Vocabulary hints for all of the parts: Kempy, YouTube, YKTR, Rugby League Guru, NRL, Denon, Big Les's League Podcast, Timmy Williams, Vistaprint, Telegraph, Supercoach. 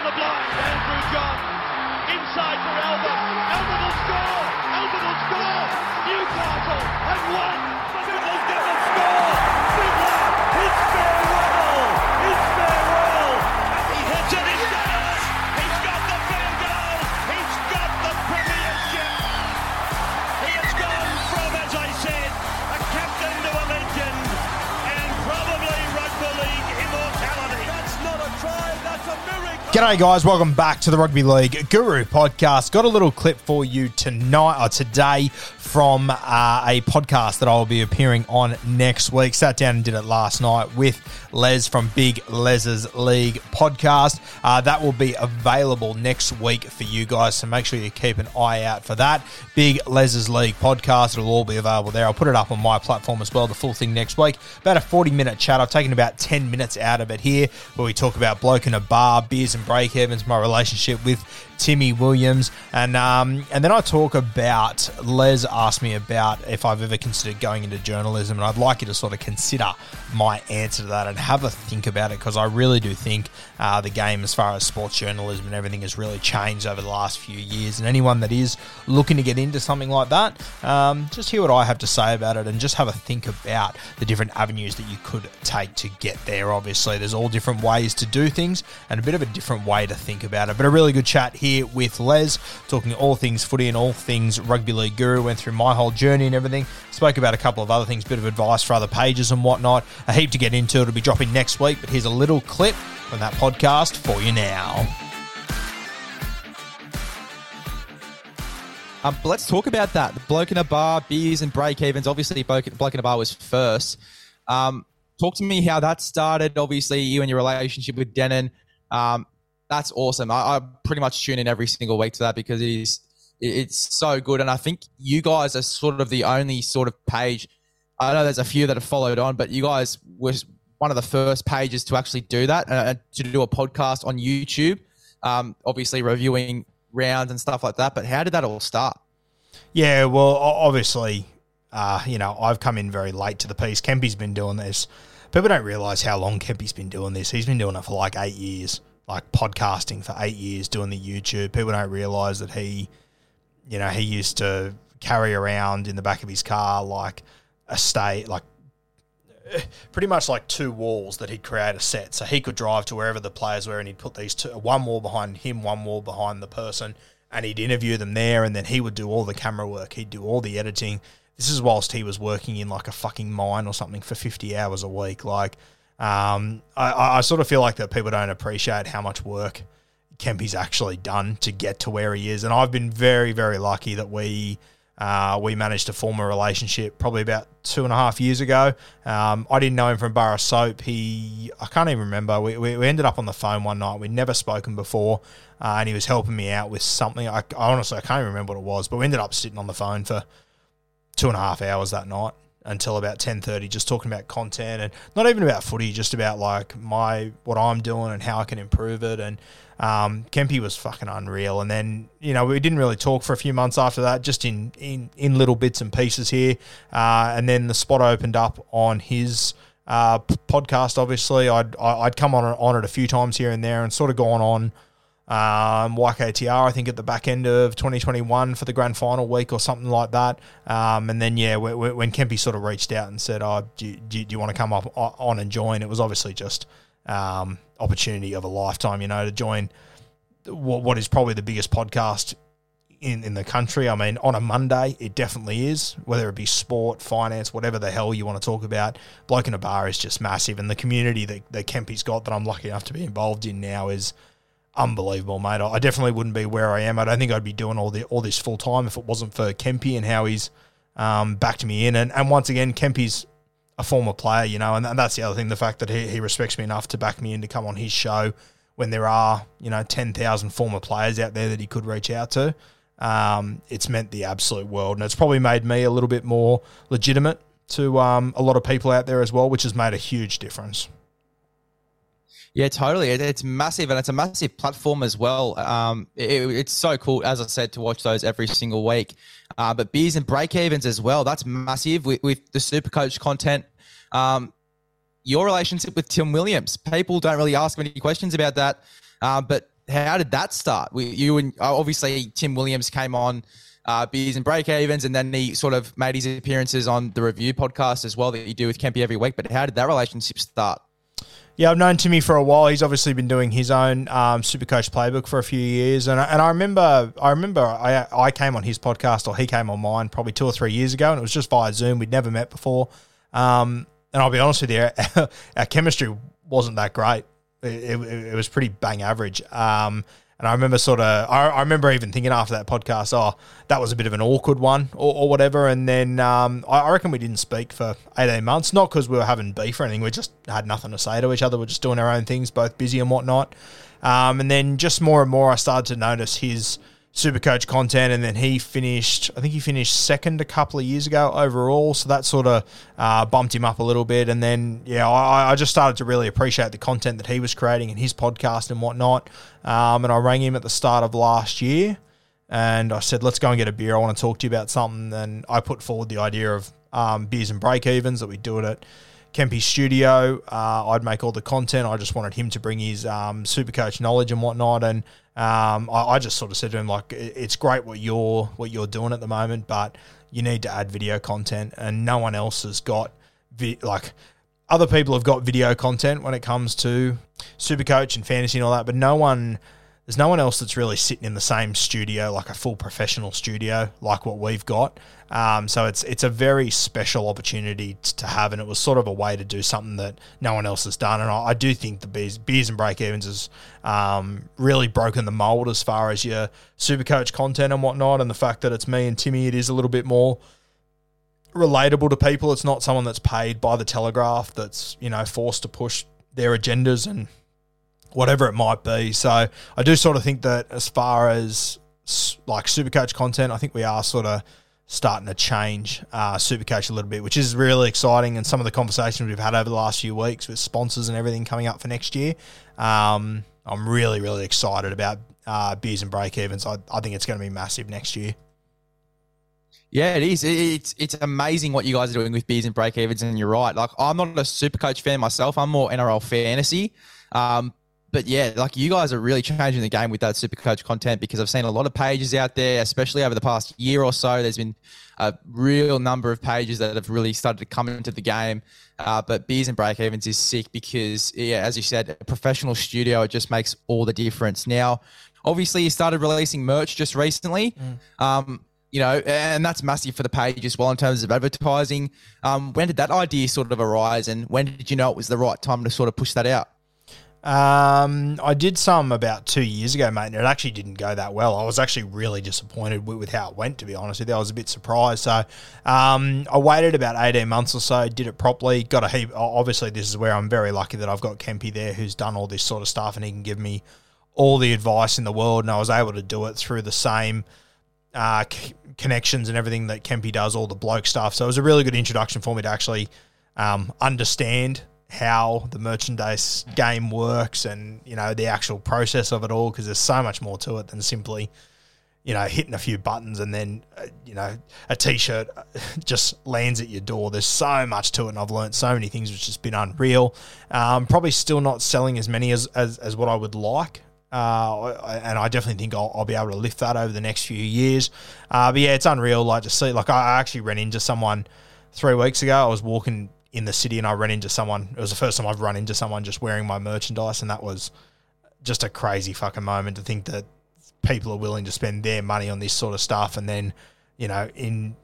the block, Andrew John. Inside for Elba. Elba will score! Elba will score! Newcastle have won! Elba will get a score! It's Farewell! It's Farewell! And he hits it in! G'day guys, welcome back to the Rugby League Guru podcast. Got a little clip for you tonight or today from a podcast that I'll be appearing on next week. Sat down and did it last night with Les from Big Les's League Podcast. That will be available next week for you guys, so make sure you keep an eye out for that. Big Les's League Podcast, it'll all be available there. I'll put it up on my platform as well, the full thing next week. About a 40-minute chat. I've taken about 10 minutes out of it here where we talk about bloke in a bar, beers and Breakevens, my relationship with Timmy Williams, and then I talk about, Les asked me about if I've ever considered going into journalism, and I'd like you to sort of consider my answer to that and have a think about it, because I really do think the game as far as sports journalism and everything has really changed over the last few years, and anyone that is looking to get into something like that, just hear what I have to say about it and just have a think about the different avenues that you could take to get there. Obviously, there's all different ways to do things and a bit of a different way to think about it, but a really good chat here with Les, talking all things footy and all things Rugby League Guru. Went through my whole journey and everything. Spoke about a couple of other things, bit of advice for other pages and whatnot. A heap to get into. It'll be dropping next week, but here's a little clip from that podcast for you now. But let's talk about that. The bloke in a bar, beers and break-evens. Obviously, bloke in a bar was first. Talk to me how that started. Obviously, you and your relationship with Denon. That's awesome. I pretty much tune in every single week to that because it's so good. And I think you guys are sort of the only sort of page. I know there's a few that have followed on, but you guys were one of the first pages to actually do that, to do a podcast on YouTube, obviously reviewing rounds and stuff like that. But how did that all start? Yeah, well, obviously, I've come in very late to the piece. Kempy's been doing this. People don't realise how long Kempy's been doing this. He's been doing it for like 8 years. Like podcasting for 8 years, doing the YouTube. People don't realise that he used to carry around in the back of his car like a state, like pretty much like two walls that he'd create a set. So he could drive to wherever the players were and he'd put these two, one wall behind him, one wall behind the person, and he'd interview them there, and then he would do all the camera work. He'd do all the editing. This is whilst he was working in like a fucking mine or something for 50 hours a week. Like, I sort of feel like that people don't appreciate how much work Kempy's actually done to get to where he is. And I've been very, very lucky that we managed to form a relationship probably about 2.5 years ago. I didn't know him from Bar of Soap. I can't even remember. We ended up on the phone one night. We'd never spoken before, and he was helping me out with something. I honestly, I can't even remember what it was, but we ended up sitting on the phone for 2.5 hours that night, until about 10:30, just talking about content and not even about footy, just about like what I'm doing and how I can improve it. And Kempy was fucking unreal. And then, we didn't really talk for a few months after that, just in little bits and pieces here. And then the spot opened up on his podcast, obviously. I'd come on it a few times here and there and sort of gone on YKTR, I think, at the back end of 2021 for the grand final week or something like that. And then, yeah, when Kempy sort of reached out and said, oh, do you want to come up on and join? It was obviously just opportunity of a lifetime, you know, to join what is probably the biggest podcast in the country. I mean, on a Monday, it definitely is, whether it be sport, finance, whatever the hell you want to talk about. Bloke in a Bar is just massive. And the community that Kempy's got that I'm lucky enough to be involved in now is unbelievable, mate. I definitely wouldn't be where I am. I don't think I'd be doing all this full time if it wasn't for Kempy and how he's backed me in. And once again, Kempy's a former player, you know, and that's the other thing, the fact that he respects me enough to back me in to come on his show when there are, you know, 10,000 former players out there that he could reach out to. It's meant the absolute world. And it's probably made me a little bit more legitimate to a lot of people out there as well, which has made a huge difference. Yeah, totally. It's massive, and it's a massive platform as well. It's so cool, as I said, to watch those every single week. But beers and break-evens as well, that's massive with the Supercoach content. Your relationship with Tim Williams, people don't really ask many questions about that. But how did that start? You and obviously Tim Williams came on Beers and Break-Evens, and then he sort of made his appearances on the Review podcast as well that you do with Kempy every week. But how did that relationship start? Yeah, I've known Timmy for a while. He's obviously been doing his own Supercoach playbook for a few years, and I remember I came on his podcast, or he came on mine probably 2 or 3 years ago, and it was just via Zoom. We'd never met before, and I'll be honest with you, our chemistry wasn't that great. It was pretty bang average, and I remember I remember even thinking after that podcast, oh, that was a bit of an awkward one or whatever. And then I reckon we didn't speak for 18 months, not because we were having beef or anything. We just had nothing to say to each other. We're just doing our own things, both busy and whatnot. And then just more and more, I started to notice his Supercoach content. And then he finished second a couple of years ago overall. So that sort of bumped him up a little bit. And then, yeah, I just started to really appreciate the content that he was creating in his podcast and whatnot. And I rang him at the start of last year and I said, let's go and get a beer. I want to talk to you about something. And I put forward the idea of beers and break-evens, that we do it at Kempy's studio. I'd make all the content. I just wanted him to bring his Supercoach knowledge and whatnot. And I just sort of said to him, like, it's great what you're doing at the moment, but you need to add video content, and no one else has got other people have got video content when it comes to Supercoach and fantasy and all that, but there's no one else that's really sitting in the same studio, like a full professional studio, like what we've got. So it's a very special opportunity to have, and it was sort of a way to do something that no one else has done. And I do think the Beers and Break-Evens has really broken the mold as far as your Supercoach content and whatnot, and the fact that it's me and Timmy, it is a little bit more relatable to people. It's not someone that's paid by the Telegraph that's, you know, forced to push their agendas and whatever it might be. So I do sort of think that as far as like Supercoach content, I think we are sort of starting to change Supercoach a little bit, which is really exciting. And some of the conversations we've had over the last few weeks with sponsors and everything coming up for next year, I'm really, really excited about Beers and Break-Evens. I think it's going to be massive next year. Yeah, it is. It's amazing what you guys are doing with Beers and Break-Evens, and you're right. Like, I'm not a Supercoach fan myself. I'm more NRL fantasy. But yeah, like, you guys are really changing the game with that Supercoach content, because I've seen a lot of pages out there, especially over the past year or so. There's been a real number of pages that have really started to come into the game. But Beers and Break-Evens is sick because, yeah, as you said, a professional studio, it just makes all the difference. Now, obviously, you started releasing merch just recently, you know, and that's massive for the page as well in terms of advertising. When did that idea sort of arise, and when did you know it was the right time to sort of push that out? I did some about 2 years ago, mate, and it actually didn't go that well. I was actually really disappointed with how it went, to be honest with you. I was a bit surprised. So I waited about 18 months or so, did it properly, got a heap. Obviously, this is where I'm very lucky that I've got Kempy there, who's done all this sort of stuff, and he can give me all the advice in the world, and I was able to do it through the same connections and everything that Kempy does, all the bloke stuff. So it was a really good introduction for me to actually understand how the merchandise game works, and, you know, the actual process of it all, because there's so much more to it than simply, you know, hitting a few buttons and then, you know, a T-shirt just lands at your door. There's so much to it, and I've learned so many things, which has been unreal. Probably still not selling as many as what I would like. And I definitely think I'll be able to lift that over the next few years. But yeah, it's unreal. Like to see, like I actually ran into someone 3 weeks ago. I was walking in the city and I ran into someone. It was the first time I've run into someone just wearing my merchandise. And that was just a crazy fucking moment to think that people are willing to spend their money on this sort of stuff. And then, you know, in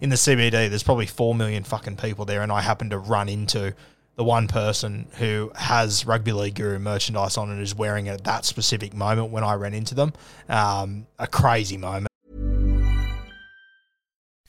the CBD, there's probably 4 million fucking people there. And I happened to run into the one person who has Rugby League Guru merchandise on and is wearing it at that specific moment when I ran into them. A crazy moment.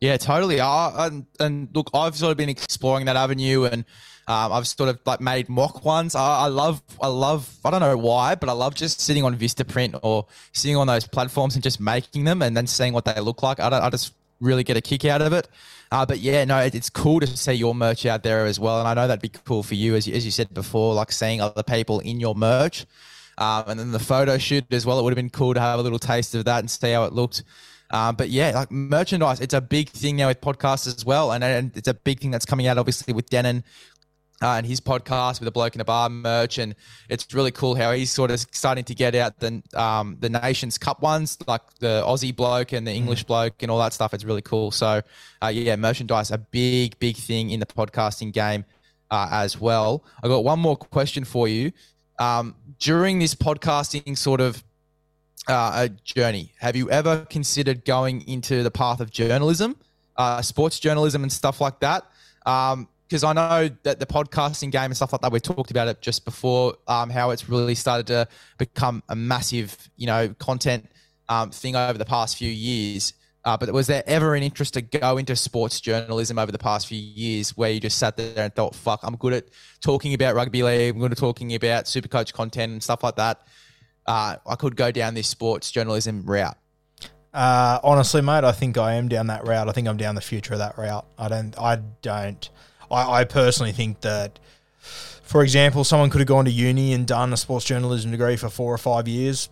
Yeah, totally. And look, I've sort of been exploring that avenue, and I've sort of like made mock ones. I love, I don't know why, but I love just sitting on Vistaprint or sitting on those platforms and just making them and then seeing what they look like. I just really get a kick out of it. But yeah, no, it's cool to see your merch out there as well. And I know that'd be cool for you, as you said before, like seeing other people in your merch. And then the photo shoot as well. It would have been cool to have a little taste of that and see how it looked. But yeah, like merchandise, it's a big thing now with podcasts as well. And it's a big thing that's coming out obviously with Denon. And his podcast with a bloke in a bar merch, and it's really cool how he's sort of starting to get out the Nations Cup ones, like the Aussie bloke and the English bloke and all that stuff. It's really cool. So yeah, merchandise, a big thing in the podcasting game as well. I got one more question for you. During this podcasting sort of journey, have you ever considered going into the path of journalism, sports journalism, and stuff like that? Because I know that the podcasting game and stuff like that, we talked about it just before, how it's really started to become a massive, you know, content thing over the past few years. But was there ever an interest to go into sports journalism over the past few years where you just sat there and thought, fuck, I'm good at talking about rugby league, I'm good at talking about Supercoach content and stuff like that. I could go down this sports journalism route. Honestly, mate, I think I am down that route. I think I'm down the future of that route. I personally think that, for example, someone could have gone to uni and done a sports journalism degree for 4 or 5 years.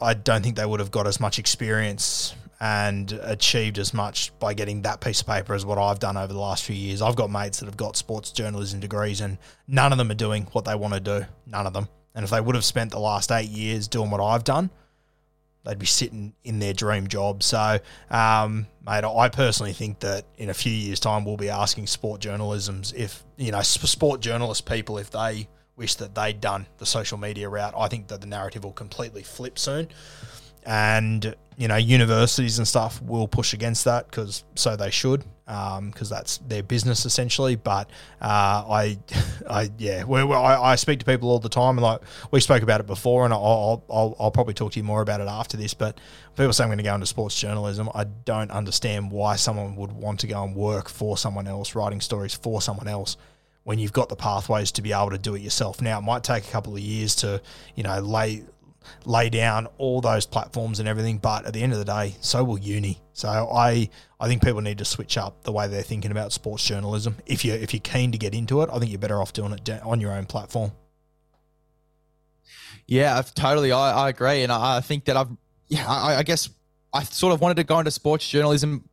I don't think they would have got as much experience and achieved as much by getting that piece of paper as what I've done over the last few years. I've got mates that have got sports journalism degrees and none of them are doing what they want to do. None of them. And if they would have spent the last 8 years doing what I've done, they'd be sitting in their dream job. So, mate, I personally think that in a few years' time we'll be asking sport journalist people if they wish that they'd done the social media route. I think that the narrative will completely flip soon. And, you know, universities and stuff will push against that because so they should, because that's their business essentially. But I speak to people all the time, and like we spoke about it before, and I'll probably talk to you more about it after this. But people say I'm going to go into sports journalism. I don't understand why someone would want to go and work for someone else, writing stories for someone else, when you've got the pathways to be able to do it yourself. Now, it might take a couple of years to, you know, lay down all those platforms and everything, but at the end of the day, so will uni. So I think people need to switch up the way they're thinking about sports journalism. If you're keen to get into it, I think you're better off doing it on your own platform. Yeah, totally. I agree. And I think that I guess I sort of wanted to go into sports journalism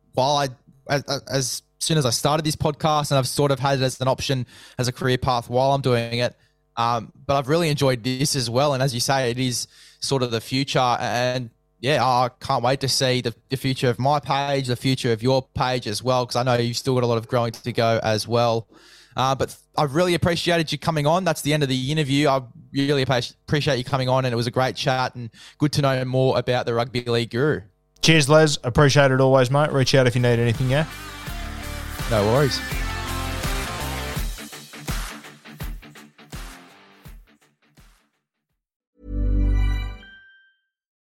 as soon as I started this podcast, and I've sort of had it as an option as a career path while I'm doing it. But I've really enjoyed this as well. And as you say, it is sort of the future. And yeah, I can't wait to see the future of my page, the future of your page as well, because I know you've still got a lot of growing to go as well. But I've really appreciated you coming on. That's the end of the interview. I really appreciate you coming on, and it was a great chat and good to know more about the Rugby League Guru. Cheers, Les. Appreciate it always, mate. Reach out if you need anything, yeah? No worries.